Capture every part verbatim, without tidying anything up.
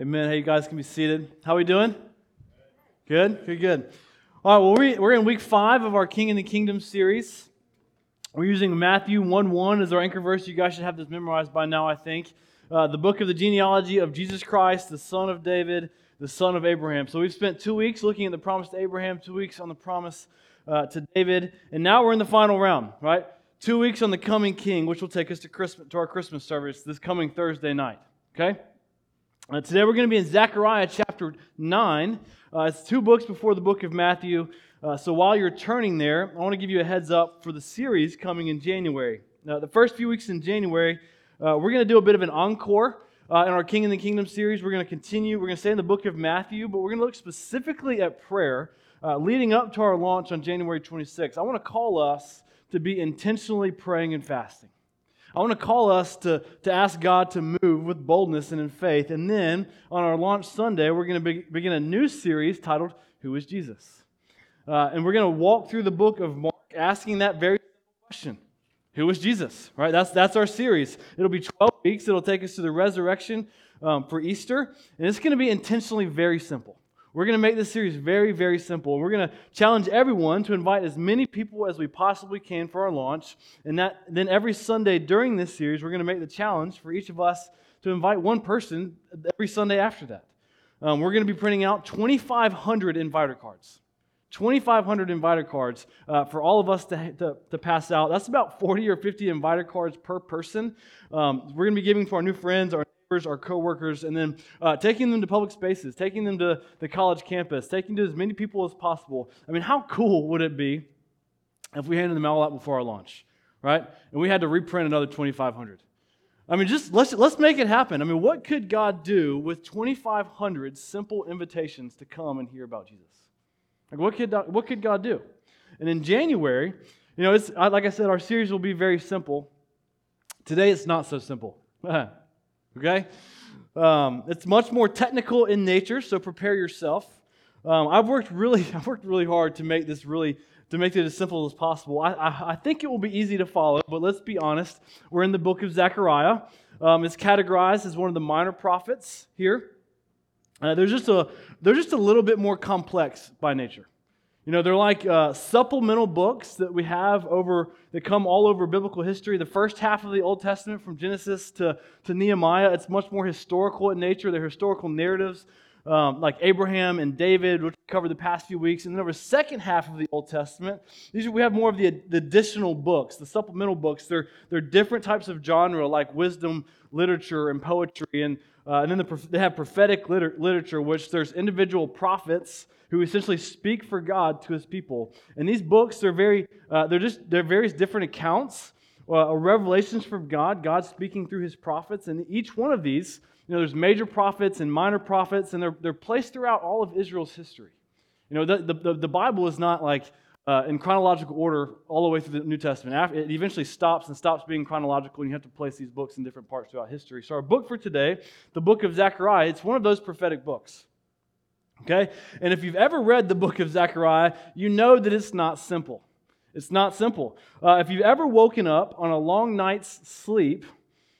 Amen. Hey, you guys can be seated. How we doing? Good? Good, good. All right, well, we're, we're in week five of our King and the Kingdom series. We're using Matthew one one as our anchor verse. You guys should have this memorized by now, I think. Uh, the book of the genealogy of Jesus Christ, the son of David, the son of Abraham. So we've spent two weeks looking at the promise to Abraham, two weeks on the promise uh, to David, and now we're in the final round, right? Two weeks on the coming king, which will take us to Christmas, to our Christmas service this coming Thursday night, okay? Uh, today we're going to be in Zechariah chapter nine. Uh, it's two books before the book of Matthew. Uh, so while you're turning there, I want to give you a heads up for the series coming in January. Now, the first few weeks in January, uh, we're going to do a bit of an encore uh, in our King and the Kingdom series. We're going to continue. We're going to stay in the book of Matthew, but we're going to look specifically at prayer uh, leading up to our launch on January twenty-sixth. I want to call us to be intentionally praying and fasting. I want to call us to, to ask God to move with boldness and in faith. And then on our launch Sunday, we're going to be, begin a new series titled, Who is Jesus? Uh, and we're going to walk through the book of Mark asking that very question, who is Jesus? Right? That's, that's our series. It'll be twelve weeks. It'll take us to the resurrection um, for Easter. And it's going to be intentionally very simple. We're going to make this series very, very simple. We're going to challenge everyone to invite as many people as we possibly can for our launch. And that then every Sunday during this series, we're going to make the challenge for each of us to invite one person every Sunday after that. Um, we're going to be printing out twenty-five hundred inviter cards. twenty-five hundred inviter cards uh, for all of us to, to, to pass out. That's about forty or fifty inviter cards per person. Um, we're going to be giving to our new friends, our our coworkers, and then uh, taking them to public spaces, taking them to the college campus, taking to as many people as possible. I mean, how cool would it be if we handed them all out before our launch, right? And we had to reprint another twenty-five hundred. I mean, just let's let's make it happen. I mean, what could God do with twenty-five hundred simple invitations to come and hear about Jesus? Like, what could what could God do? And in January, you know, it's like I said, our series will be very simple. Today, it's not so simple. Okay? Um, it's much more technical in nature, so prepare yourself. Um, I've worked really I've worked really hard to make this really to make it as simple as possible. I, I, I think it will be easy to follow, but let's be honest. We're in the book of Zechariah. Um, it's categorized as one of the minor prophets here. Uh, they're just a they're just a little bit more complex by nature. You know, they're like uh, supplemental books that we have over that come all over biblical history. The first half of the Old Testament, from Genesis to, to Nehemiah, it's much more historical in nature. They're historical narratives um, like Abraham and David, which we covered the past few weeks. And then over the second half of the Old Testament, these are, we have more of the, the additional books, the supplemental books. They're, they're different types of genre like wisdom, literature, and poetry. And, uh, and then the, they have prophetic liter- literature, which there's individual prophets who essentially speak for God to His people. And these books, they're very, uh, they're just, they're various different accounts, uh, revelations from God, God speaking through His prophets. And each one of these, you know, there's major prophets and minor prophets, and they're they're placed throughout all of Israel's history. You know, the the, the Bible is not like uh, in chronological order all the way through the New Testament. After, it eventually stops and stops being chronological, and you have to place these books in different parts throughout history. So our book for today, the book of Zechariah, it's one of those prophetic books. Okay? And if you've ever read the book of Zechariah, you know that it's not simple. It's not simple. Uh, if you've ever woken up on a long night's sleep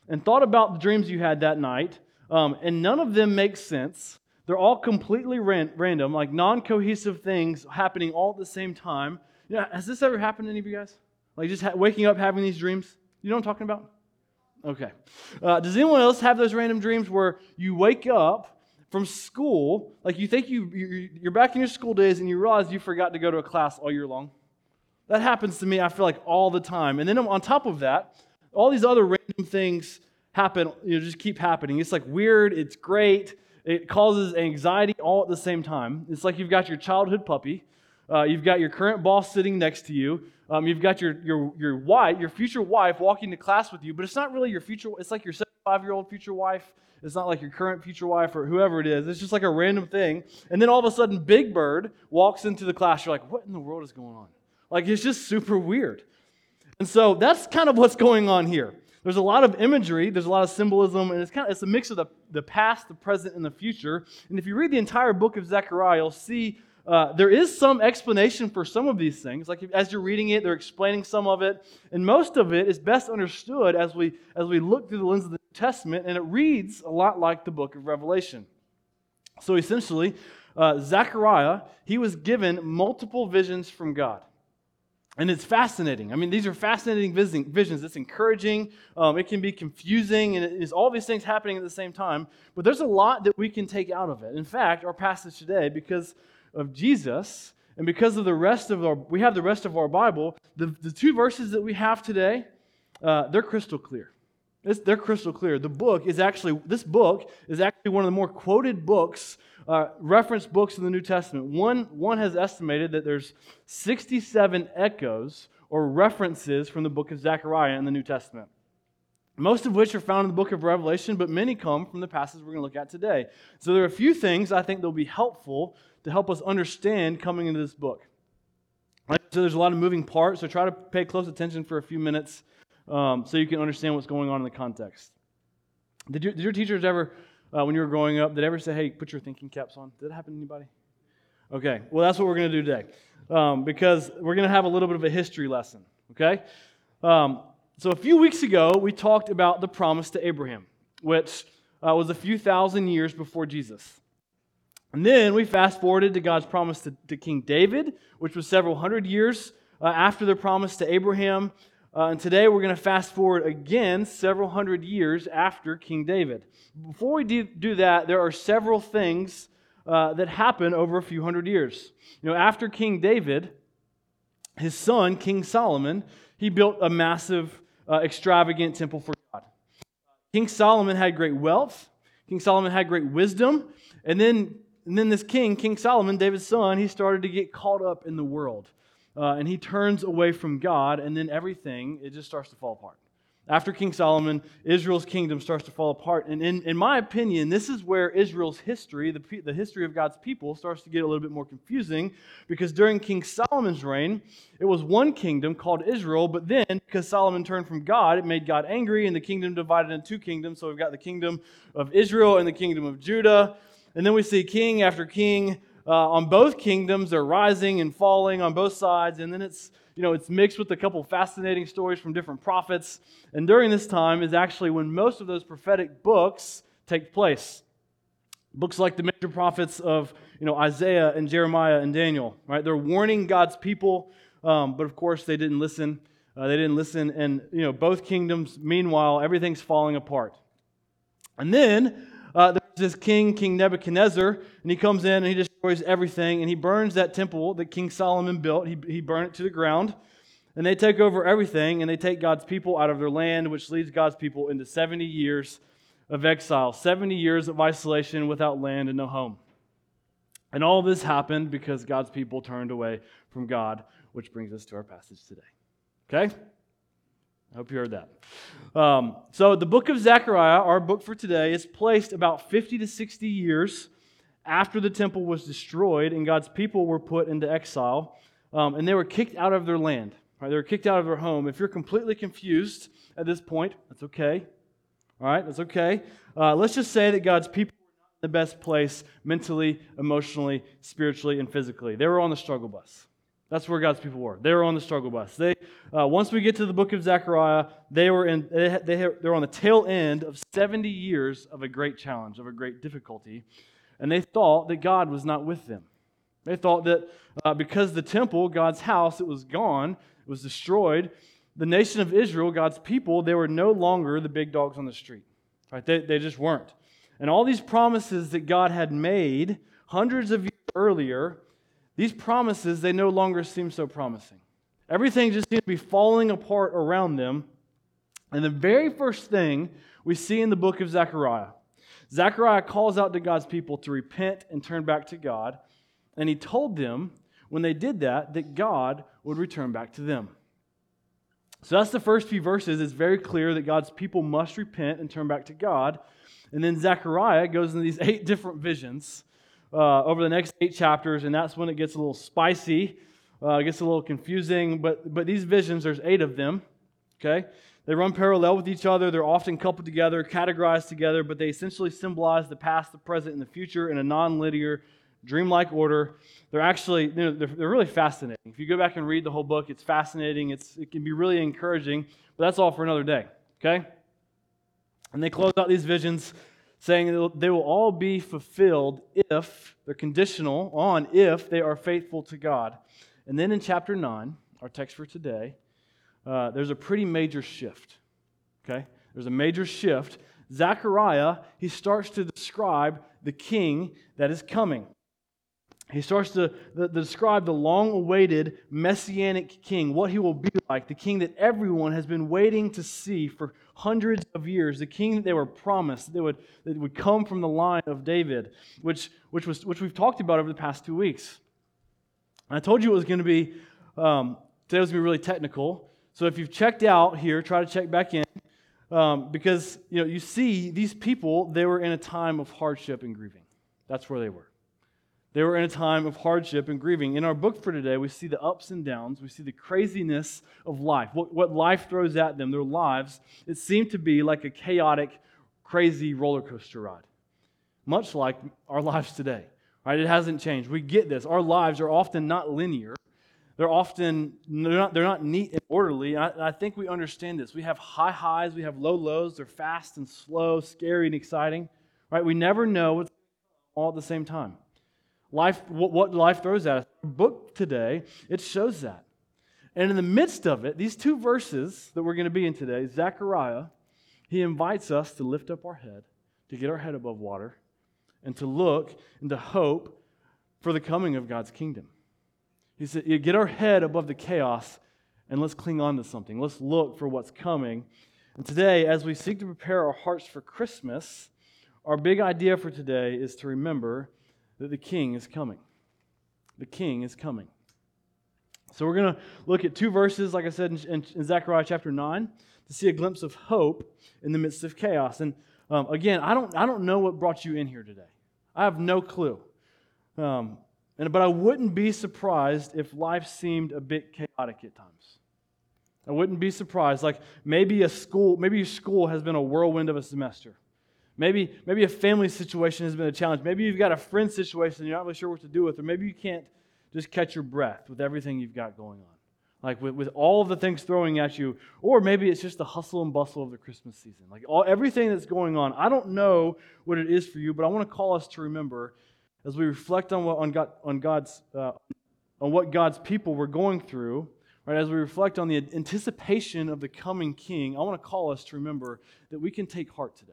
and thought about the dreams you had that night, um, and none of them make sense, they're all completely ran- random, like non-cohesive things happening all at the same time. You know, has this ever happened to any of you guys? Like just ha- waking up having these dreams? You know what I'm talking about? Okay. Uh, does anyone else have those random dreams where you wake up from school, like you think you, you, you're back in your school days and you realize you forgot to go to a class all year long? That happens to me, I feel like, all the time. And then on top of that, all these other random things happen, you know, just keep happening. It's like weird, it's great, it causes anxiety all at the same time. It's like you've got your childhood puppy, uh, you've got your current boss sitting next to you, um, you've got your your your wife, your future wife walking to class with you, but it's not really your future, it's like your seventy-five-year-old future wife. It's not like your current future wife or whoever it is. It's just like a random thing. And then all of a sudden, Big Bird walks into the class. You're like, what in the world is going on? Like, it's just super weird. And so that's kind of what's going on here. There's a lot of imagery. There's a lot of symbolism. And it's kind of it's a mix of the, the past, the present, and the future. And if you read the entire book of Zechariah, you'll see uh, there is some explanation for some of these things. Like, if, as you're reading it, they're explaining some of it. And most of it is best understood as we as we look through the lens of the Testament, and it reads a lot like the book of Revelation. So essentially, uh, Zechariah, he was given multiple visions from God. And it's fascinating. I mean, these are fascinating visions. It's encouraging. Um, it can be confusing. And it's all these things happening at the same time. But there's a lot that we can take out of it. In fact, our passage today, because of Jesus and because of the rest of our, we have the rest of our Bible, the, the two verses that we have today, uh, they're crystal clear. It's, they're crystal clear. The book is actually, this book is actually one of the more quoted books, uh, referenced books in the New Testament. One, one has estimated that there's sixty-seven echoes or references from the book of Zechariah in the New Testament, most of which are found in the book of Revelation, but many come from the passage we're going to look at today. So there are a few things I think that will be helpful to help us understand coming into this book. So there's a lot of moving parts, so try to pay close attention for a few minutes Um, so you can understand what's going on in the context. Did, you, did your teachers ever, uh, when you were growing up, did ever say, hey, put your thinking caps on? Did that happen to anybody? Okay, well, that's what we're going to do today, um, because we're going to have a little bit of a history lesson, okay? Um, so a few weeks ago, we talked about the promise to Abraham, which uh, was a few thousand years before Jesus. And then we fast-forwarded to God's promise to, to King David, which was several hundred years uh, after the promise to Abraham. Uh, and today we're going to fast forward again several hundred years after King David. Before we do, do that, there are several things uh, that happen over a few hundred years. You know, after King David, his son, King Solomon, he built a massive, uh, extravagant temple for God. King Solomon had great wealth. King Solomon had great wisdom. And then, and then this king, King Solomon, David's son, he started to get caught up in the world. Uh, and he turns away from God, and then everything, it just starts to fall apart. After King Solomon, Israel's kingdom starts to fall apart. And in, in my opinion, this is where Israel's history, the, the history of God's people, starts to get a little bit more confusing, because during King Solomon's reign, it was one kingdom called Israel, but then, because Solomon turned from God, it made God angry, and the kingdom divided into two kingdoms. So we've got the kingdom of Israel and the kingdom of Judah. And then we see king after king. Uh, on both kingdoms, they're rising and falling on both sides, and then it's, you know, it's mixed with a couple fascinating stories from different prophets. And during this time is actually when most of those prophetic books take place. Books like the major prophets of, you know, Isaiah and Jeremiah and Daniel, right? They're warning God's people, um, but of course they didn't listen. Uh, they didn't listen, and, you know, both kingdoms, meanwhile, everything's falling apart. And then uh, there's this king, King Nebuchadnezzar, and he comes in and he just everything, and he burns that temple that King Solomon built. He, he burned it to the ground, and they take over everything, and they take God's people out of their land, which leads God's people into seventy years of exile, seventy years of isolation without land and no home. And all this happened because God's people turned away from God, which brings us to our passage today. Okay? I hope you heard that. Um, so the book of Zechariah, our book for today, is placed about fifty to sixty years after the temple was destroyed and God's people were put into exile, um, and they were kicked out of their land. Right? They were kicked out of their home. If you're completely confused at this point, that's okay. All right, that's okay. Uh, let's just say that God's people were not in the best place mentally, emotionally, spiritually, and physically. They were on the struggle bus. That's where God's people were. They were on the struggle bus. They uh, once we get to the book of Zechariah, they were in. They they they're on the tail end of seventy years of a great challenge, of a great difficulty. And they thought that God was not with them. They thought that uh, because the temple, God's house, it was gone, it was destroyed, the nation of Israel, God's people, they were no longer the big dogs on the street. Right? They, they just weren't. And all these promises that God had made hundreds of years earlier, these promises, they no longer seem so promising. Everything just seemed to be falling apart around them. And the very first thing we see in the book of Zechariah, Zechariah calls out to God's people to repent and turn back to God, and he told them when they did that, that God would return back to them. So that's the first few verses. It's very clear that God's people must repent and turn back to God, and then Zechariah goes into these eight different visions uh, over the next eight chapters, and that's when it gets a little spicy, uh, it gets a little confusing, but, but these visions, there's eight of them, okay? They run parallel with each other. They're often coupled together, categorized together, but they essentially symbolize the past, the present, and the future in a non-linear, dreamlike order. They're actually, you know, they're, they're really fascinating. If you go back and read the whole book, it's fascinating. It's, it can be really encouraging, but that's all for another day, okay? And they close out these visions saying they will all be fulfilled if, they're conditional on if they are faithful to God. And then in chapter nine, our text for today, uh, there's a pretty major shift, okay? There's a major shift. Zechariah, he starts to describe the king that is coming. He starts to the, the describe the long-awaited messianic king, what he will be like, the king that everyone has been waiting to see for hundreds of years, the king that they were promised, that would, that would come from the line of David, which which was which we've talked about over the past two weeks. And I told you it was going to be, um, today was going to be really technical, so if you've checked out here, try to check back in, um, because you know you see these people, they were in a time of hardship and grieving. That's where they were. They were in a time of hardship and grieving. In our book for today, we see the ups and downs. We see the craziness of life, what, what life throws at them, their lives. It seemed to be like a chaotic, crazy roller coaster ride, much like our lives today. Right? It hasn't changed. We get this. Our lives are often not linear. They're often they're not, they're not neat and orderly. And I, and I think we understand this. We have high highs. We have low lows. They're fast and slow, scary and exciting. Right? We never know what's all at the same time. Life, what life throws at us. Our book today, it shows that. And in the midst of it, these two verses that we're going to be in today, Zechariah, he invites us to lift up our head, to get our head above water, and to look and to hope for the coming of God's kingdom. He said, get our head above the chaos, and let's cling on to something. Let's look for what's coming. And today, as we seek to prepare our hearts for Christmas, our big idea for today is to remember that the king is coming. The king is coming. So we're going to look at two verses, like I said, in, in Zechariah chapter nine, to see a glimpse of hope in the midst of chaos. And um, again, I don't I don't know what brought you in here today. I have no clue. Um, and but I wouldn't be surprised if life seemed a bit chaotic at times. I wouldn't be surprised. Like maybe a school, maybe your school has been a whirlwind of a semester. Maybe maybe a family situation has been a challenge. Maybe you've got a friend situation and you're not really sure what to do with, or maybe you can't just catch your breath with everything you've got going on, like with, with all of the things throwing at you, or maybe it's just the hustle and bustle of the Christmas season, like all everything that's going on. I don't know what it is for you, but I want to call us to remember as we reflect on what on God on God's uh, on what God's people were going through. Right, as we reflect on the anticipation of the coming King, I want to call us to remember that we can take heart today.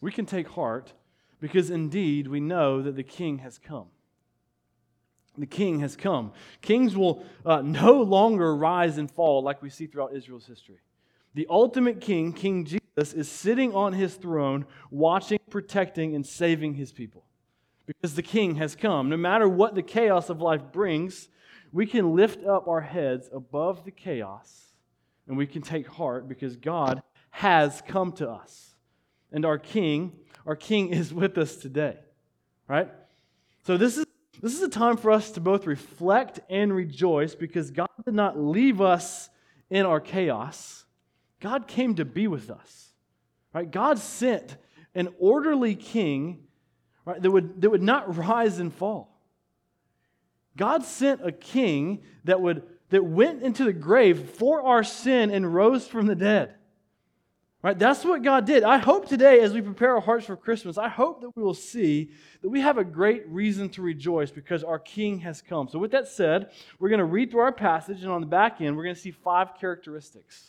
We can take heart because indeed we know that the king has come. The king has come. Kings will uh, no longer rise and fall like we see throughout Israel's history. The ultimate king, King Jesus, is sitting on his throne, watching, protecting, and saving his people. Because the king has come. No matter what the chaos of life brings, we can lift up our heads above the chaos and we can take heart because God has come to us. And our King, our King is with us today, right? So this is this is a time for us to both reflect and rejoice because God did not leave us in our chaos. God came to be with us, right? God sent an orderly King, right, that would that would not rise and fall. God sent a King that would that went into the grave for our sin and rose from the dead. Right, that's what God did. I hope today, as we prepare our hearts for Christmas, I hope that we will see that we have a great reason to rejoice because our King has come. So with that said, we're going to read through our passage, and on the back end, we're going to see five characteristics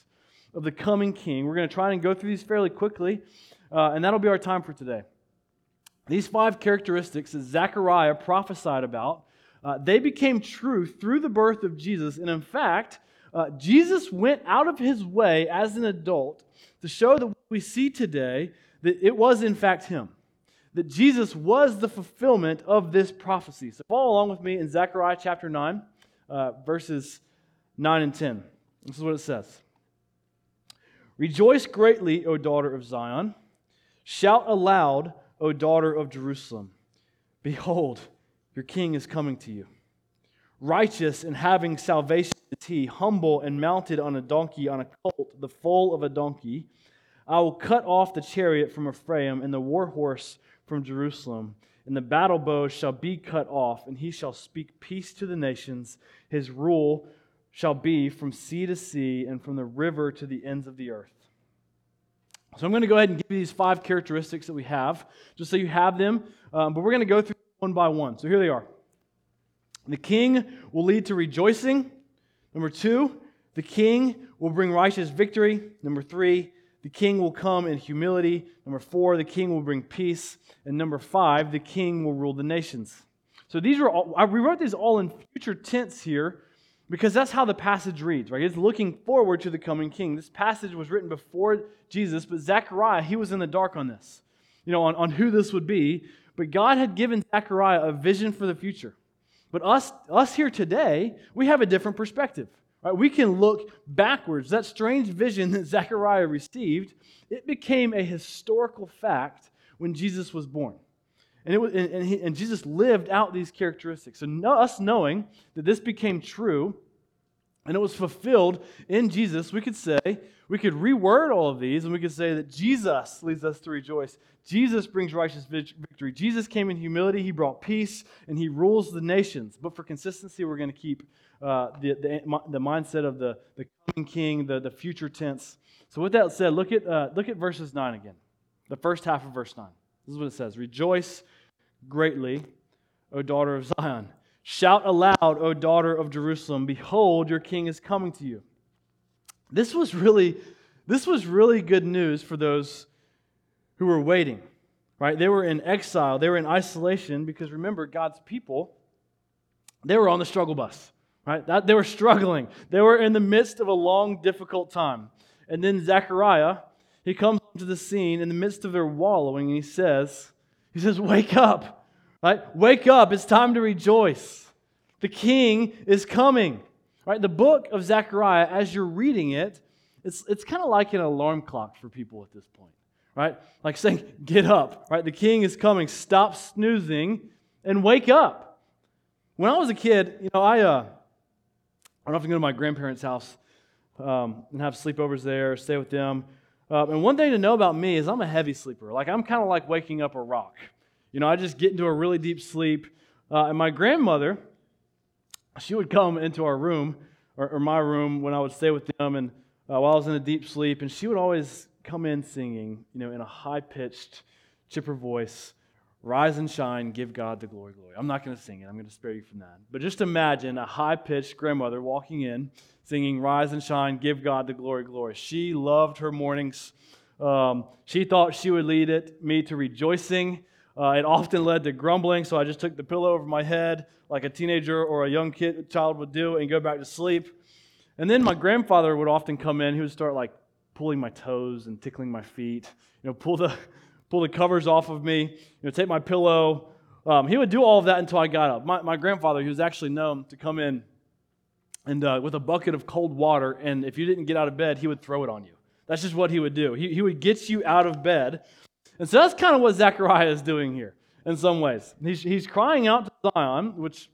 of the coming King. We're going to try and go through these fairly quickly, uh, and that'll be our time for today. These five characteristics that Zechariah prophesied about, uh, they became true through the birth of Jesus, and in fact, Uh, Jesus went out of his way as an adult to show that what we see today, that it was in fact him, that Jesus was the fulfillment of this prophecy. So follow along with me in Zechariah chapter nine, uh, verses nine and ten. This is what it says. Rejoice greatly, O daughter of Zion. Shout aloud, O daughter of Jerusalem. Behold, your king is coming to you. Righteous and having salvation is he, humble and mounted on a donkey, on a colt, the foal of a donkey. I will cut off the chariot from Ephraim and the war horse from Jerusalem, and the battle bow shall be cut off, and he shall speak peace to the nations. His rule shall be from sea to sea and from the river to the ends of the earth. So I'm going to go ahead and give you these five characteristics that we have, just so you have them. Um, but we're going to go through one by one. So here they are. The king will lead to rejoicing. Number two, the king will bring righteous victory. Number three, the king will come in humility. Number four, the king will bring peace. And number five, the king will rule the nations. So these are all, I rewrote these all in future tense here because that's how the passage reads, right? It's looking forward to the coming king. This passage was written before Jesus, but Zechariah, he was in the dark on this, you know, on, on who this would be. But God had given Zechariah a vision for the future. But us, us here today, we have a different perspective. Right? We can look backwards. That strange vision that Zechariah received, it became a historical fact when Jesus was born. And, it was, and, and, he, and Jesus lived out these characteristics. So no, us knowing that this became true and it was fulfilled in Jesus, we could say, we could reword all of these and we could say that Jesus leads us to rejoice. Jesus brings righteous victory. Jesus came in humility. He brought peace, and He rules the nations. But for consistency, we're going to keep uh, the, the the mindset of the, the coming king, the, the future tense. So with that said, look at uh, look at verses nine again, the first half of verse nine. This is what it says. Rejoice greatly, O daughter of Zion. Shout aloud, O daughter of Jerusalem. Behold, your king is coming to you. This was really, this was really good news for those who were waiting, right? They were in exile. They were in isolation because, remember, God's people, they were on the struggle bus, right? That, they were struggling. They were in the midst of a long, difficult time. And then Zechariah, he comes to the scene in the midst of their wallowing, and he says, he says, wake up, right? Wake up. It's time to rejoice. The king is coming, right? The book of Zechariah, as you're reading it, it's, it's kind of like an alarm clock for people at this point. Right? Like saying, get up, right? The king is coming. Stop snoozing and wake up. When I was a kid, you know, I uh, I'd often go to my grandparents' house um, and have sleepovers there, stay with them. Uh, and one thing to know about me is I'm a heavy sleeper. Like, I'm kind of like waking up a rock. You know, I just get into a really deep sleep. Uh, and my grandmother, she would come into our room, or, or my room, when I would stay with them, and uh, while I was in a deep sleep, and she would always come in singing, you know, in a high-pitched, chipper voice, rise and shine, give God the glory, glory. I'm not going to sing it. I'm going to spare you from that. But just imagine a high-pitched grandmother walking in, singing, rise and shine, give God the glory, glory. She loved her mornings. Um, she thought she would lead it, me to rejoicing. Uh, it often led to grumbling, so I just took the pillow over my head like a teenager or a young kid, child would do and go back to sleep. And then my grandfather would often come in. He would start, like, pulling my toes and tickling my feet, you know, pull the pull the covers off of me, you know, take my pillow. Um, he would do all of that until I got up. My, my grandfather, he was actually known to come in and uh, with a bucket of cold water, and if you didn't get out of bed, he would throw it on you. That's just what he would do. He, he would get you out of bed. And so that's kind of what Zechariah is doing here in some ways. He's, he's crying out to Zion, which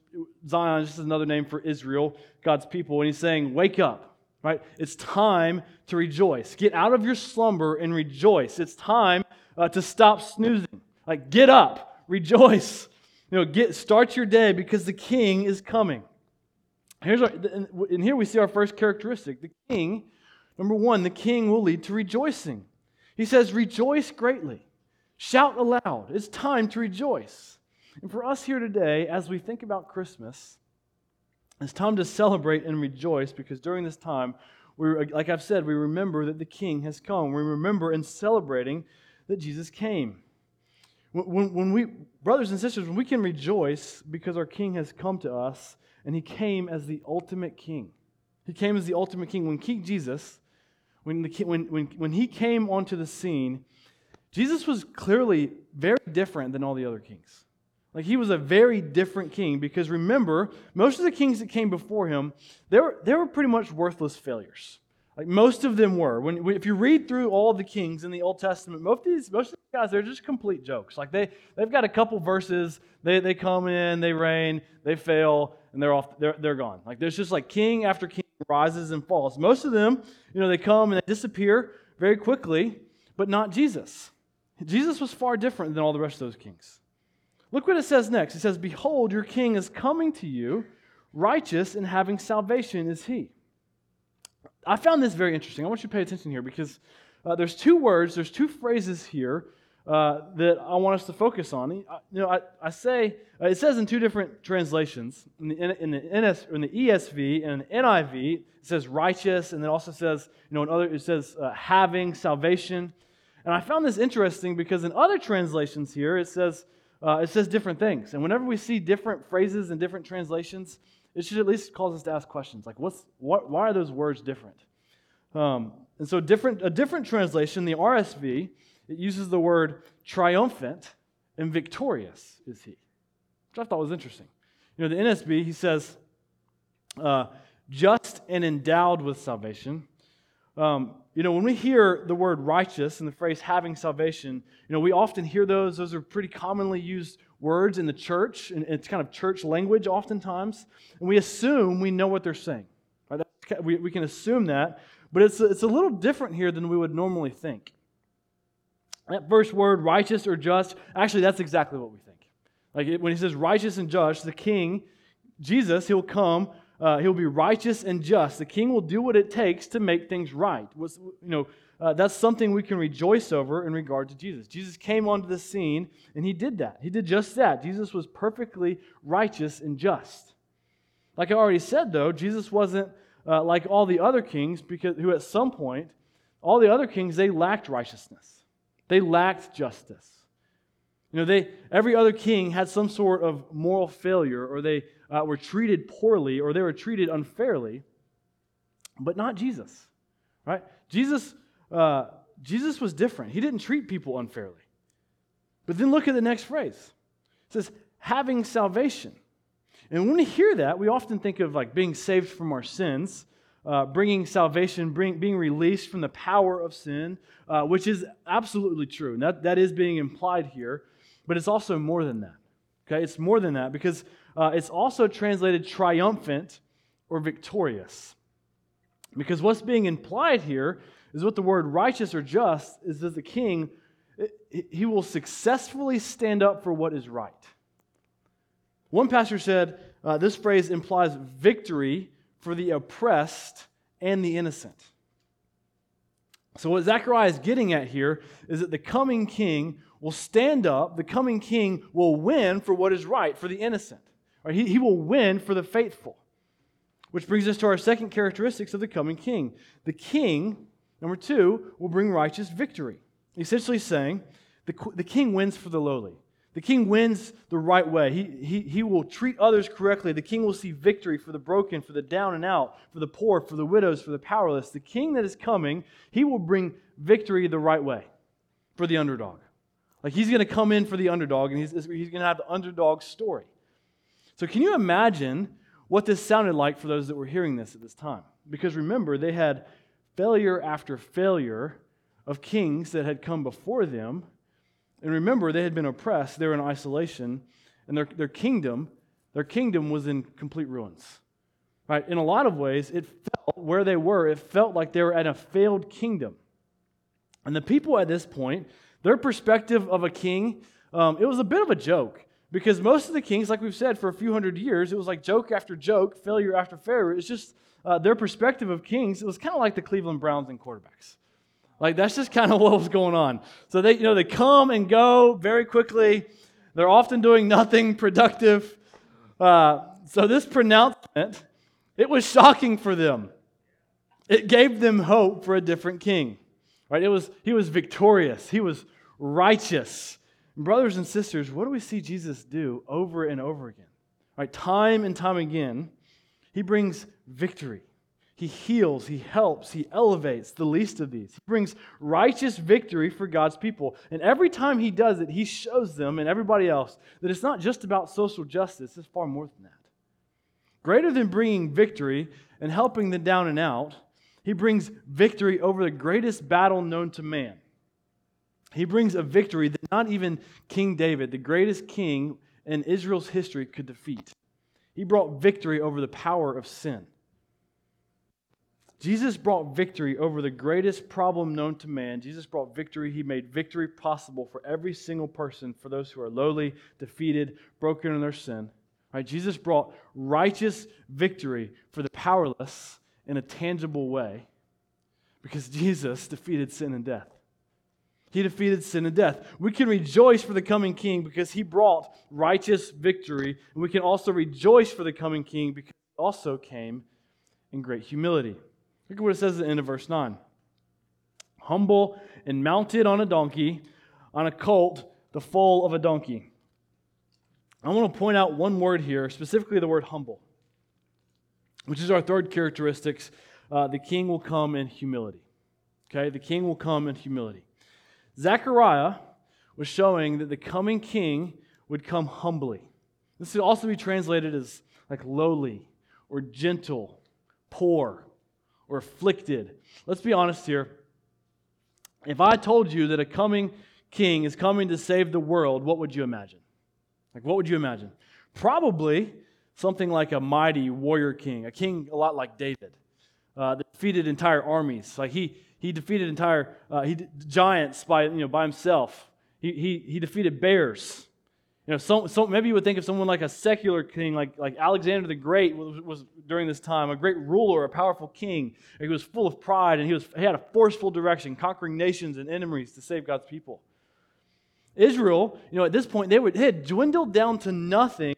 Zion is just another name for Israel, God's people, and he's saying, wake up. Right? It's time to rejoice. Get out of your slumber and rejoice. It's time uh, to stop snoozing. Like, get up, rejoice. You know, get start your day because the king is coming. Here's our, and here we see our first characteristic: the king. Number one, the king will lead to rejoicing. He says, "Rejoice greatly, shout aloud." It's time to rejoice. And for us here today, as we think about Christmas, it's time to celebrate and rejoice because during this time, we, like I've said, we remember that the king has come. We remember in celebrating that Jesus came. When, when we, brothers and sisters, when we can rejoice because our king has come to us and he came as the ultimate king. He came as the ultimate king. When King Jesus, when, the, when, when, when he came onto the scene, Jesus was clearly very different than all the other kings. Like, he was a very different king because, remember, most of the kings that came before him, they were they were pretty much worthless failures. Like, most of them were. When if you read through all of the kings in the Old Testament, most of these most of these guys, they're just complete jokes. Like, they they've got a couple verses, they they come in, they reign, they fail, and they're off. They're they're gone. Like, there's just like king after king rises and falls. Most of them, you know, they come and they disappear very quickly, but not Jesus. Jesus was far different than all the rest of those kings. Look what it says next. It says, behold, your king is coming to you, righteous and having salvation is he. I found this very interesting. I want you to pay attention here because uh, there's two words, there's two phrases here uh, that I want us to focus on. You know, I, I say, uh, it says in two different translations, in the, in, the N S, in the E S V and in the N I V, it says righteous, and it also says, you know, in other, it says uh, having, salvation. And I found this interesting because in other translations here, it says uh, it says different things. And whenever we see different phrases and different translations, it should at least cause us to ask questions like, "What's what? Why are those words different?" Um, and so, different a different translation, the R S V, it uses the word triumphant and victorious is he, which I thought was interesting. You know, the N S B he says uh, just and endowed with salvation. Um, you know, when we hear the word righteous and the phrase having salvation, you know, we often hear those. Those are pretty commonly used words in the church, and it's kind of church language oftentimes, and we assume we know what they're saying. Right? We, we can assume that, but it's, it's a little different here than we would normally think. That first word, righteous or just, actually that's exactly what we think. Like it, when he says righteous and just, the king, Jesus, he'll come. Uh, he'll be righteous and just. The king will do what it takes to make things right. Was, you know, uh, that's something we can rejoice over in regard to Jesus. Jesus came onto the scene, and he did that. He did just that. Jesus was perfectly righteous and just. Like I already said, though, Jesus wasn't uh, like all the other kings, because who at some point, all the other kings, they lacked righteousness. They lacked justice. You know, they every other king had some sort of moral failure, or they uh, were treated poorly, or they were treated unfairly, but not Jesus, right? Jesus, uh, Jesus was different. He didn't treat people unfairly. But then look at the next phrase. It says, having salvation. And when we hear that, we often think of like being saved from our sins, uh, bringing salvation, bring, being released from the power of sin, uh, which is absolutely true. And that, that is being implied here. But it's also more than that, okay? It's more than that because uh, it's also translated triumphant or victorious. Because what's being implied here is what the word righteous or just is that the king, he will successfully stand up for what is right. One pastor said uh, this phrase implies victory for the oppressed and the innocent. So what Zechariah is getting at here is that the coming king will stand up, the coming king will win for what is right, for the innocent. Right? He, he will win for the faithful. Which brings us to our second characteristics of the coming king. The king, number two, will bring righteous victory. Essentially saying, the, the king wins for the lowly. The king wins the right way. He, he, he will treat others correctly. The king will see victory for the broken, for the down and out, for the poor, for the widows, for the powerless. The king that is coming, he will bring victory the right way for the underdog. Like he's going to come in for the underdog, and he's, he's going to have the underdog story. So can you imagine what this sounded like for those that were hearing this at this time? Because remember, they had failure after failure of kings that had come before them. And remember, they had been oppressed, they were in isolation, and their, their kingdom, their kingdom was in complete ruins. Right? In a lot of ways, it felt where they were, it felt like they were at a failed kingdom. And the people at this point, their perspective of a king, um, it was a bit of a joke. Because most of the kings, like we've said, for a few hundred years, it was like joke after joke, failure after failure. It's just uh, their perspective of kings, it was kind of like the Cleveland Browns and quarterbacks. Like, that's just kind of what was going on. So they, you know, they come and go very quickly. They're often doing nothing productive. Uh, so this pronouncement, it was shocking for them. It gave them hope for a different king. Right? It was, he was victorious. He was righteous. Brothers and sisters, what do we see Jesus do over and over again? Right? Time and time again, he brings victory. He heals, he helps, he elevates the least of these. He brings righteous victory for God's people. And every time he does it, he shows them and everybody else that it's not just about social justice. It's far more than that. Greater than bringing victory and helping the down and out, he brings victory over the greatest battle known to man. He brings a victory that not even King David, the greatest king in Israel's history, could defeat. He brought victory over the power of sin. Jesus brought victory over the greatest problem known to man. Jesus brought victory. He made victory possible for every single person, for those who are lowly, defeated, broken in their sin. Right? Jesus brought righteous victory for the powerless in a tangible way. because Jesus defeated sin and death. He defeated sin and death. We can rejoice for the coming King because he brought righteous victory. And we can also rejoice for the coming King because he also came in great humility. Look at what it says at the end of verse nine. Humble and mounted on a donkey, on a colt, the foal of a donkey. I want to point out one word here, specifically the word humble, which is our third characteristic. Uh, the king will come in humility. Okay, the king will come in humility. Zechariah was showing that the coming king would come humbly. This could also be translated as like lowly or gentle, poor or afflicted. Let's be honest here. If I told you that a coming king is coming to save the world, what would you imagine? Like, what would you imagine? Probably something like a mighty warrior king, a king a lot like David, uh, that defeated entire armies. Like he he defeated entire uh, he giants by you know by himself. He he he defeated bears. You know, so, so maybe you would think of someone like a secular king, like, like Alexander the Great was, was during this time, a great ruler, a powerful king. He was full of pride, and he was he had a forceful direction, conquering nations and enemies to save God's people. Israel, you know, at this point, they, would, they had dwindled down to nothing.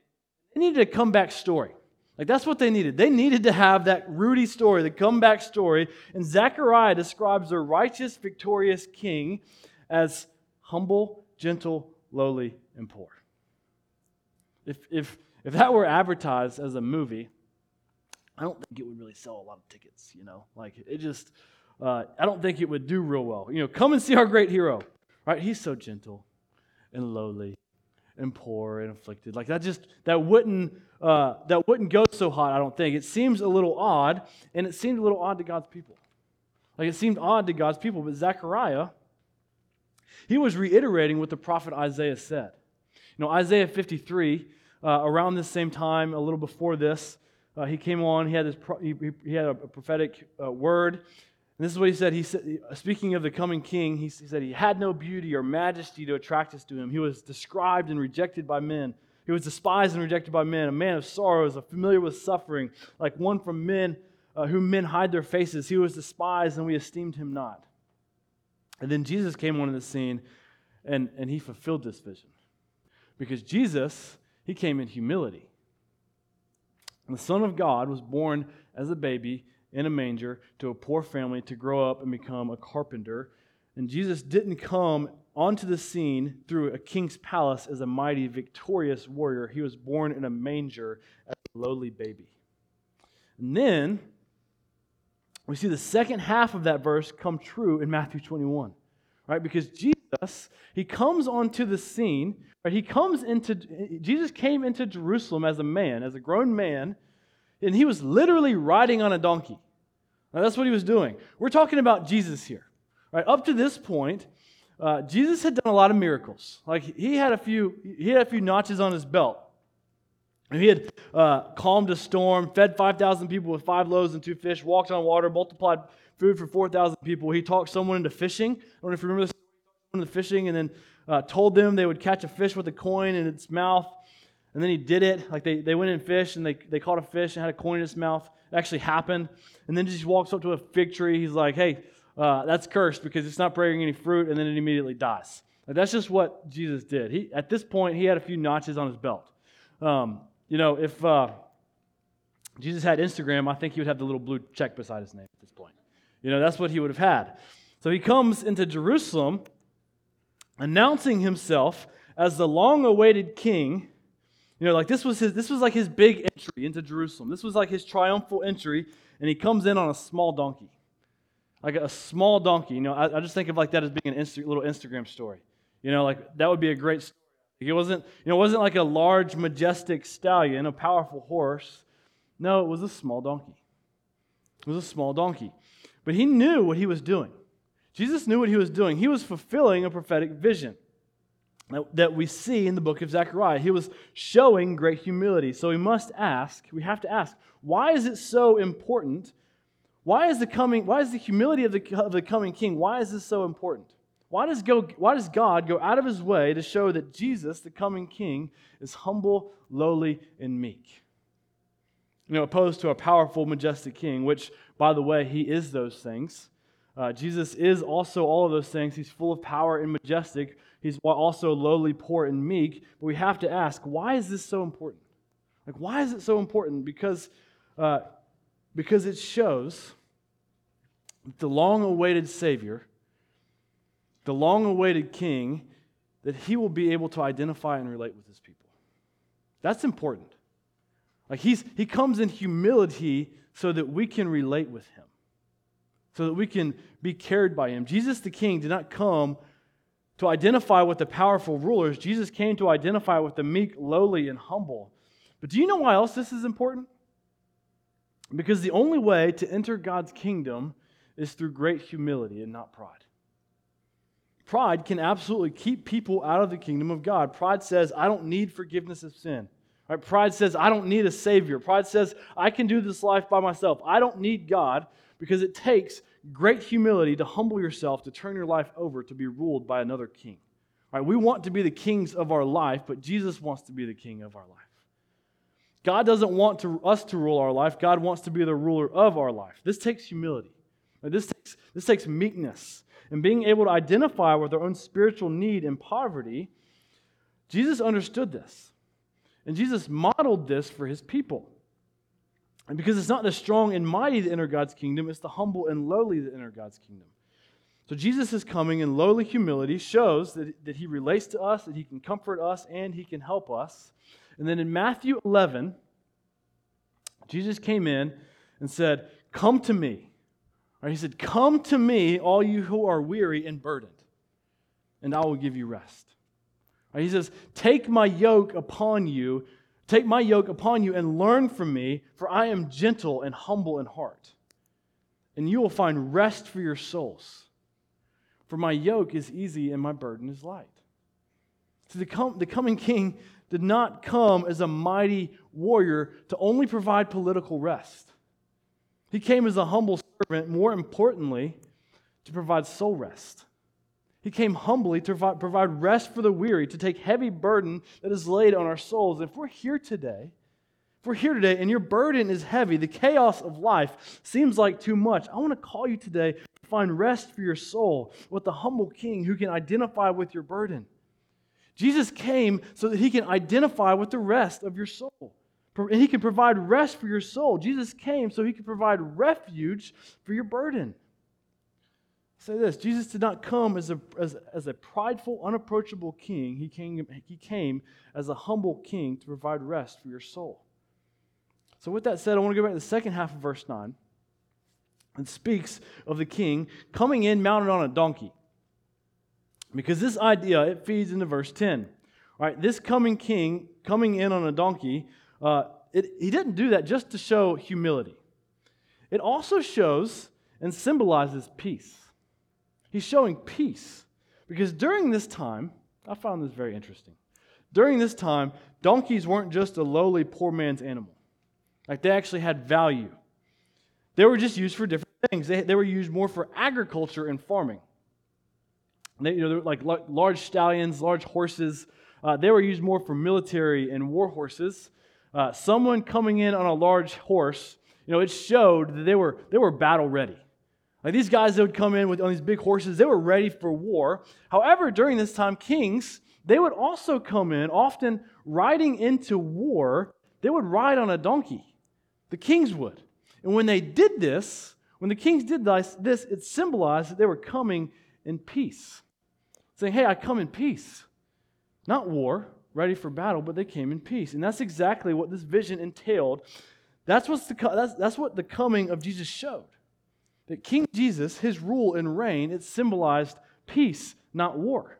They needed a comeback story. Like, that's what they needed. They needed to have that Rudy story, the comeback story. And Zechariah describes their righteous, victorious king as humble, gentle, lowly, and poor. If if if that were advertised as a movie, I don't think it would really sell a lot of tickets, you know? Like, it just, uh, I don't think it would do real well. You know, come and see our great hero, right? He's so gentle and lowly and poor and afflicted. Like, that just, that wouldn't, uh, that wouldn't go so hot, I don't think. It seems a little odd, and it seemed a little odd to God's people. Like, it seemed odd to God's people, but Zechariah, he was reiterating what the prophet Isaiah said. You know, Isaiah fifty-three, uh, around this same time, a little before this, uh, he came on, he had his pro- he, he had a prophetic uh, word, and this is what he said. He said, speaking of the coming king, he, he said, he had no beauty or majesty to attract us to him. He was described and rejected by men. He was despised and rejected by men, a man of sorrows, a familiar with suffering, like one from men, uh, whom men hide their faces. He was despised, and we esteemed him not. And then Jesus came onto the scene, and, and he fulfilled this vision. Because Jesus, he came in humility. And the Son of God was born as a baby in a manger to a poor family to grow up and become a carpenter. And Jesus didn't come onto the scene through a king's palace as a mighty, victorious warrior. He was born in a manger as a lowly baby. And then we see the second half of that verse come true in Matthew twenty-one, right? Because Jesus... Us. He comes onto the scene, right? He comes into, Jesus came into Jerusalem as a man, as a grown man, and he was literally riding on a donkey. Now, that's what he was doing. We're talking about Jesus here, right? Up to this point, uh, Jesus had done a lot of miracles. Like, he had a few, he had a few notches on his belt. He had uh, calmed a storm, fed five thousand people with five loaves and two fish, walked on water, multiplied food for four thousand people. He talked someone into fishing. I don't know if you remember this. The fishing, and then uh, told them they would catch a fish with a coin in its mouth, and then he did it. Like, they, they went and fished, and they, they caught a fish and had a coin in its mouth. It actually happened. And then just walks up to a fig tree. He's like, hey, uh, that's cursed because it's not bearing any fruit, and then it immediately dies. Like, that's just what Jesus did. He at this point, he had a few notches on his belt. Um, you know, if uh, Jesus had Instagram, I think he would have the little blue check beside his name at this point. You know, that's what he would have had. So he comes into Jerusalem, announcing himself as the long-awaited king. You know, like this was his, this was like his big entry into Jerusalem. This was like his triumphal entry, and he comes in on a small donkey, like a small donkey. You know, I, I just think of like that as being an Insta, little Instagram story. You know, like that would be a great story. It wasn't, you know, it wasn't like a large, majestic stallion, a powerful horse. No, it was a small donkey. It was a small donkey, but he knew what he was doing. Jesus knew what he was doing. He was fulfilling a prophetic vision that we see in the book of Zechariah. He was showing great humility. So we must ask, we have to ask, why is it so important? Why is the coming, why is the humility of the, of the coming king, why is this so important? Why does, go, why does God go out of his way to show that Jesus, the coming king, is humble, lowly, and meek? You know, opposed to a powerful, majestic king, which, by the way, he is those things. Uh, Jesus is also all of those things. He's full of power and majestic. He's also lowly, poor, and meek. But we have to ask, why is this so important? Like, why is it so important? Because, uh, because it shows that the long-awaited Savior, the long-awaited King, that he will be able to identify and relate with his people. That's important. Like he's he comes in humility so that we can relate with him, so that we can be carried by him. Jesus the King did not come to identify with the powerful rulers. Jesus came to identify with the meek, lowly, and humble. But do you know why else this is important? Because the only way to enter God's kingdom is through great humility and not pride. Pride can absolutely keep people out of the kingdom of God. Pride says, I don't need forgiveness of sin. Right? Pride says, I don't need a Savior. Pride says, I can do this life by myself. I don't need God, because it takes great humility to humble yourself, to turn your life over, to be ruled by another king. Right? We want to be the kings of our life, but Jesus wants to be the king of our life. God doesn't want to, us to rule our life. God wants to be the ruler of our life. This takes humility. This takes, this takes meekness. And being able to identify with our own spiritual need and poverty, Jesus understood this. And Jesus modeled this for his people. And because it's not the strong and mighty that enter God's kingdom, it's the humble and lowly that enter God's kingdom. So Jesus is coming in lowly humility, shows that, that he relates to us, that he can comfort us, and he can help us. And then in Matthew eleven, Jesus came in and said, "Come to me." He said, "Come to me, all you who are weary and burdened, and I will give you rest." He says, "Take my yoke upon you, take my yoke upon you and learn from me, for I am gentle and humble in heart, and you will find rest for your souls. For my yoke is easy and my burden is light." So the, com- the coming king did not come as a mighty warrior to only provide political rest. He came as a humble servant, more importantly, to provide soul rest. He came humbly to provide rest for the weary, to take heavy burden that is laid on our souls. And if we're here today, if we're here today and your burden is heavy, the chaos of life seems like too much, I want to call you today to find rest for your soul with the humble king who can identify with your burden. Jesus came so that he can identify with the rest of your soul. And he can provide rest for your soul. Jesus came so he could provide refuge for your burden. Say this, Jesus did not come as a, as, as a prideful, unapproachable king. He came, he came as a humble king to provide rest for your soul. So with that said, I want to go back to the second half of verse nine. It speaks of the king coming in mounted on a donkey. Because this idea, it feeds into verse ten. All right, this coming king coming in on a donkey, Uh, it, he didn't do that just to show humility. It also shows and symbolizes peace. He's showing peace because during this time, I found this very interesting. During this time, donkeys weren't just a lowly poor man's animal. Like they actually had value. They were just used for different things. They, they were used more for agriculture and farming. And they, you know, they were like l- large stallions, large horses. Uh, they were used more for military and war horses. Uh, someone coming in on a large horse, you know, it showed that they were they were battle ready. Like these guys that would come in with on these big horses, they were ready for war. However, during this time, kings, they would also come in, often riding into war. They would ride on a donkey. The kings would. And when they did this, when the kings did this, this it symbolized that they were coming in peace. Saying, hey, I come in peace, not war. Ready for battle, but they came in peace. And that's exactly what this vision entailed. That's, what's the, that's, that's what the coming of Jesus showed. That King Jesus, his rule and reign, it symbolized peace, not war.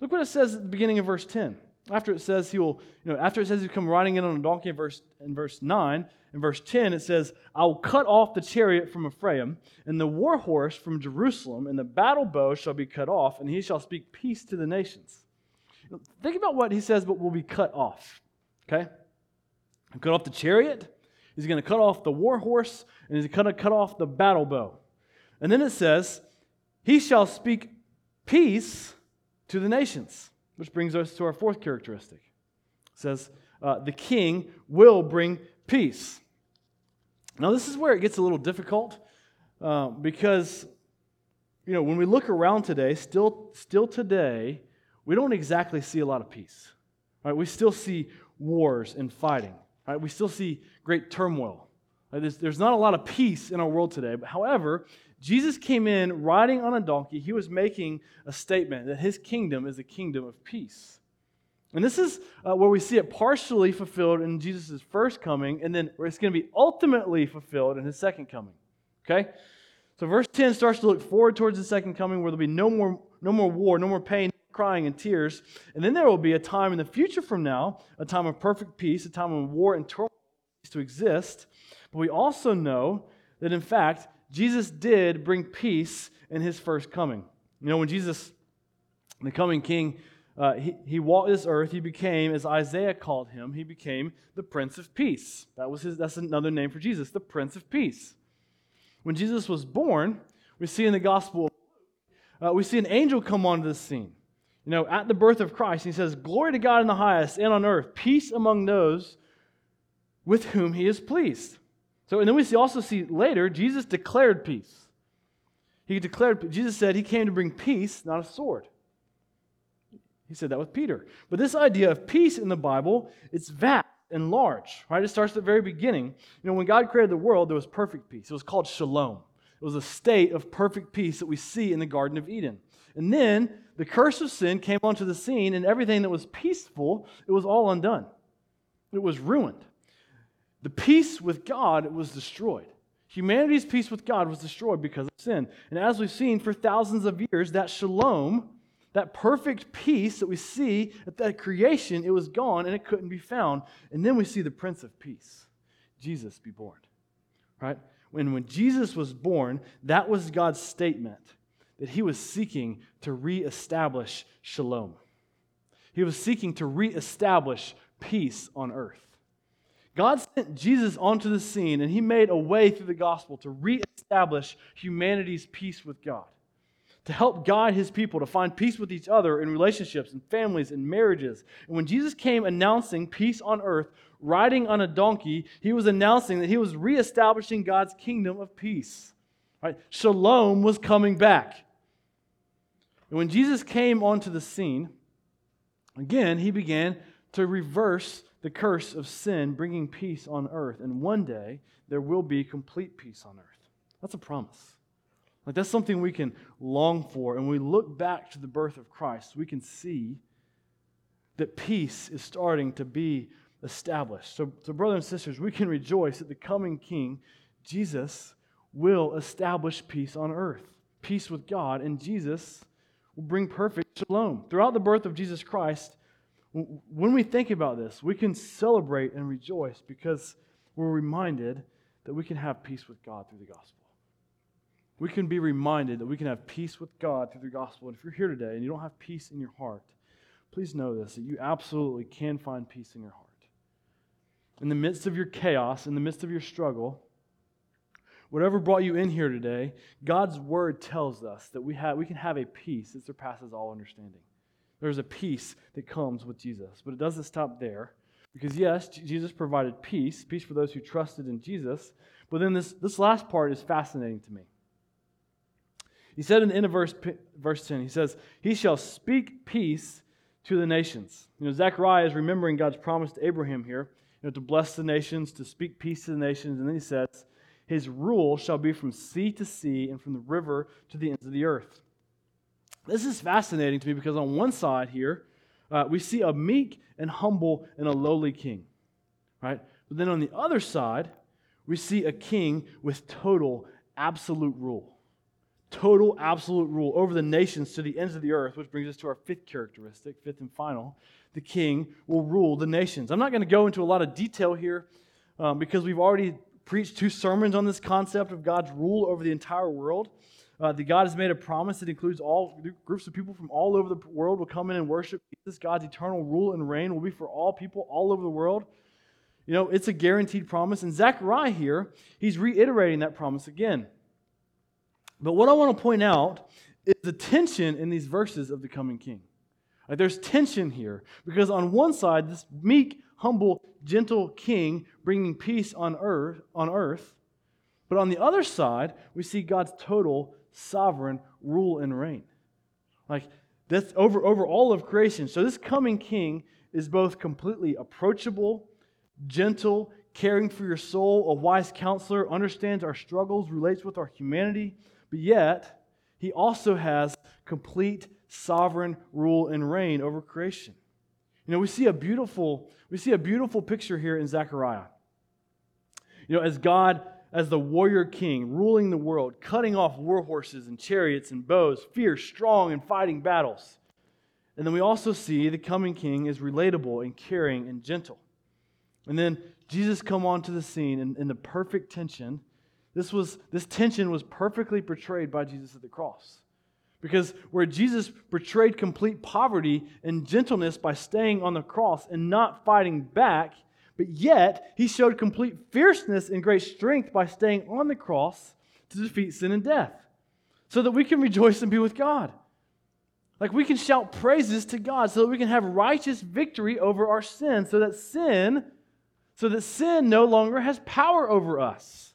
Look what it says at the beginning of verse ten. After it says he will, you know, after it says he'll come riding in on a donkey in verse, in verse nine, in verse ten it says, I will cut off the chariot from Ephraim, and the war horse from Jerusalem, and the battle bow shall be cut off, and he shall speak peace to the nations. Think about what he says, but will be cut off, okay? He'll cut off the chariot, he's going to cut off the war horse, and he's going to cut off the battle bow. And then it says, he shall speak peace to the nations, which brings us to our fourth characteristic. It says, uh, the king will bring peace. Now this is where it gets a little difficult, uh, because you know, when we look around today, still, still today, we don't exactly see a lot of peace. Right? We still see wars and fighting. Right? We still see great turmoil. Right? There's, there's not a lot of peace in our world today. But however, Jesus came in riding on a donkey. He was making a statement that his kingdom is a kingdom of peace. And this is uh, where we see it partially fulfilled in Jesus' first coming, and then it's going to be ultimately fulfilled in his second coming. Okay? So verse ten starts to look forward towards the second coming, where there'll be no more, no more war, no more pain, crying and tears. And then there will be a time in the future from now, a time of perfect peace, a time when war and turmoil cease to exist. But we also know that, in fact, Jesus did bring peace in his first coming. You know, when Jesus, the coming king, uh, he, he walked this earth, he became, as Isaiah called him, he became the Prince of Peace. That was his. That's another name for Jesus, the Prince of Peace. When Jesus was born, we see in the Gospel, uh, we see an angel come onto the scene. You know, at the birth of Christ, he says, "Glory to God in the highest, and on earth, peace among those with whom he is pleased." So, and then we see, also see later, Jesus declared peace. He declared, Jesus said he came to bring peace, not a sword. He said that with Peter. But this idea of peace in the Bible, it's vast and large, right? It starts at the very beginning. You know, when God created the world, there was perfect peace. It was called shalom. It was a state of perfect peace that we see in the Garden of Eden. And then the curse of sin came onto the scene, and everything that was peaceful, it was all undone. It was ruined. The peace with God was destroyed. Humanity's peace with God was destroyed because of sin. And as we've seen for thousands of years, that shalom, that perfect peace that we see at that creation, it was gone and it couldn't be found. And then we see the Prince of Peace, Jesus, be born. Right? When, when Jesus was born, that was God's statement that he was seeking to reestablish shalom. He was seeking to reestablish peace on earth. God sent Jesus onto the scene, and he made a way through the gospel to reestablish humanity's peace with God, to help guide his people to find peace with each other in relationships and families and marriages. And when Jesus came announcing peace on earth, riding on a donkey, he was announcing that he was reestablishing God's kingdom of peace. Right? Shalom was coming back. And when Jesus came onto the scene, again, he began to reverse the curse of sin, bringing peace on earth. And one day, there will be complete peace on earth. That's a promise. Like, that's something we can long for. And when we look back to the birth of Christ, we can see that peace is starting to be established. So, so brothers and sisters, we can rejoice that the coming King, Jesus, will establish peace on earth. Peace with God, and Jesus will bring perfect shalom. Throughout the birth of Jesus Christ, when we think about this, we can celebrate and rejoice because we're reminded that we can have peace with God through the gospel. We can be reminded that we can have peace with God through the gospel. And if you're here today and you don't have peace in your heart, please know this, that you absolutely can find peace in your heart. In the midst of your chaos, in the midst of your struggle, whatever brought you in here today, God's word tells us that we have we can have a peace that surpasses all understanding. There's a peace that comes with Jesus. But it doesn't stop there. Because yes, Jesus provided peace, peace for those who trusted in Jesus. But then this, this last part is fascinating to me. He said in the end of verse, verse ten, he says, "He shall speak peace to the nations." You know, Zechariah is remembering God's promise to Abraham here, you know, to bless the nations, to speak peace to the nations. And then he says, "His rule shall be from sea to sea and from the river to the ends of the earth." This is fascinating to me because on one side here, uh, we see a meek and humble and a lowly king, right? But then on the other side, we see a king with total, absolute rule. Total, absolute rule over the nations to the ends of the earth, which brings us to our fifth characteristic, fifth and final. The king will rule the nations. I'm not going to go into a lot of detail here um, because we've already preached two sermons on this concept of God's rule over the entire world. Uh, that God has made a promise that includes all groups of people from all over the world will come in and worship Jesus. God's eternal rule and reign will be for all people all over the world. You know, it's a guaranteed promise. And Zechariah here, he's reiterating that promise again. But what I want to point out is the tension in these verses of the coming king. Like, there's tension here because on one side, this meek, humble, gentle king bringing peace on earth, on earth, but on the other side, we see God's total, sovereign rule and reign. Like, that's over, over all of creation. So this coming king is both completely approachable, gentle, caring for your soul, a wise counselor, understands our struggles, relates with our humanity, but yet he also has complete sovereign rule and reign over creation. You know, we see a beautiful, we see a beautiful picture here in Zechariah. You know, as God, as the warrior king, ruling the world, cutting off war horses and chariots and bows, fierce, strong, and fighting battles. And then we also see the coming king is relatable and caring and gentle. And then Jesus come onto the scene in, in the perfect tension. This was this tension was perfectly portrayed by Jesus at the cross. Because where Jesus portrayed complete poverty and gentleness by staying on the cross and not fighting back, but yet he showed complete fierceness and great strength by staying on the cross to defeat sin and death, so that we can rejoice and be with God. Like, we can shout praises to God so that we can have righteous victory over our sin, so that sin, so that sin no longer has power over us,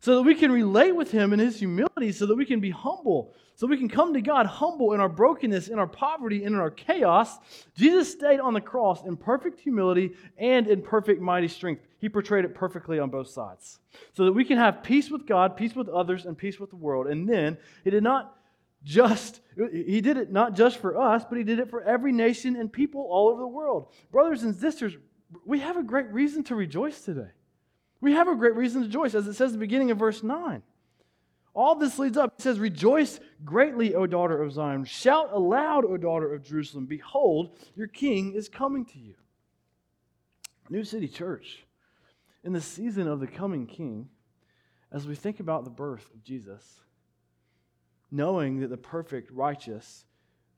so that we can relate with Him in His humility, so that we can be humble, so we can come to God humble in our brokenness, in our poverty, and in our chaos. Jesus stayed on the cross in perfect humility and in perfect mighty strength. He portrayed it perfectly on both sides, so that we can have peace with God, peace with others, and peace with the world. And then He did not just, He did it not just for us, but He did it for every nation and people all over the world. Brothers and sisters, we have a great reason to rejoice today. We have a great reason to rejoice, as it says at the beginning of verse nine. All this leads up. It says, "Rejoice greatly, O daughter of Zion. Shout aloud, O daughter of Jerusalem. Behold, your king is coming to you." New City Church, in the season of the coming king, as we think about the birth of Jesus, knowing that the perfect, righteous,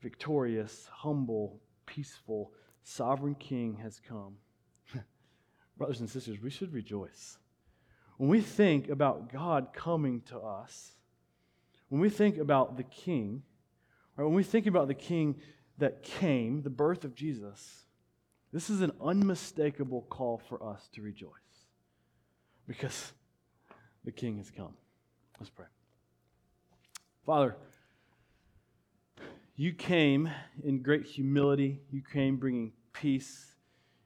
victorious, humble, peaceful, sovereign king has come, brothers and sisters, we should rejoice. When we think about God coming to us, when we think about the King, or when we think about the King that came, the birth of Jesus, this is an unmistakable call for us to rejoice, because the King has come. Let's pray. Father, You came in great humility. You came bringing peace.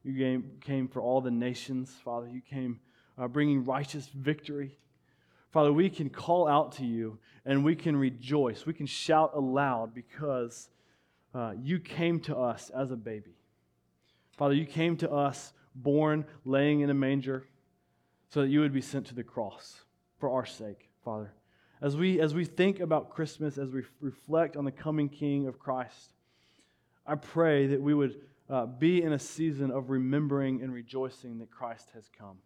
You came, came for all the nations, Father. You came Uh, bringing righteous victory. Father, we can call out to You and we can rejoice. We can shout aloud because uh, You came to us as a baby. Father, You came to us born, laying in a manger, so that You would be sent to the cross for our sake, Father. As we, as we think about Christmas, as we reflect on the coming King of Christ, I pray that we would uh, be in a season of remembering and rejoicing that Christ has come,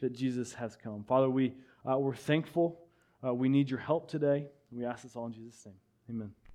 that Jesus has come. Father, we, uh, we're thankful. Uh, we need Your help today. We ask this all in Jesus' name. Amen.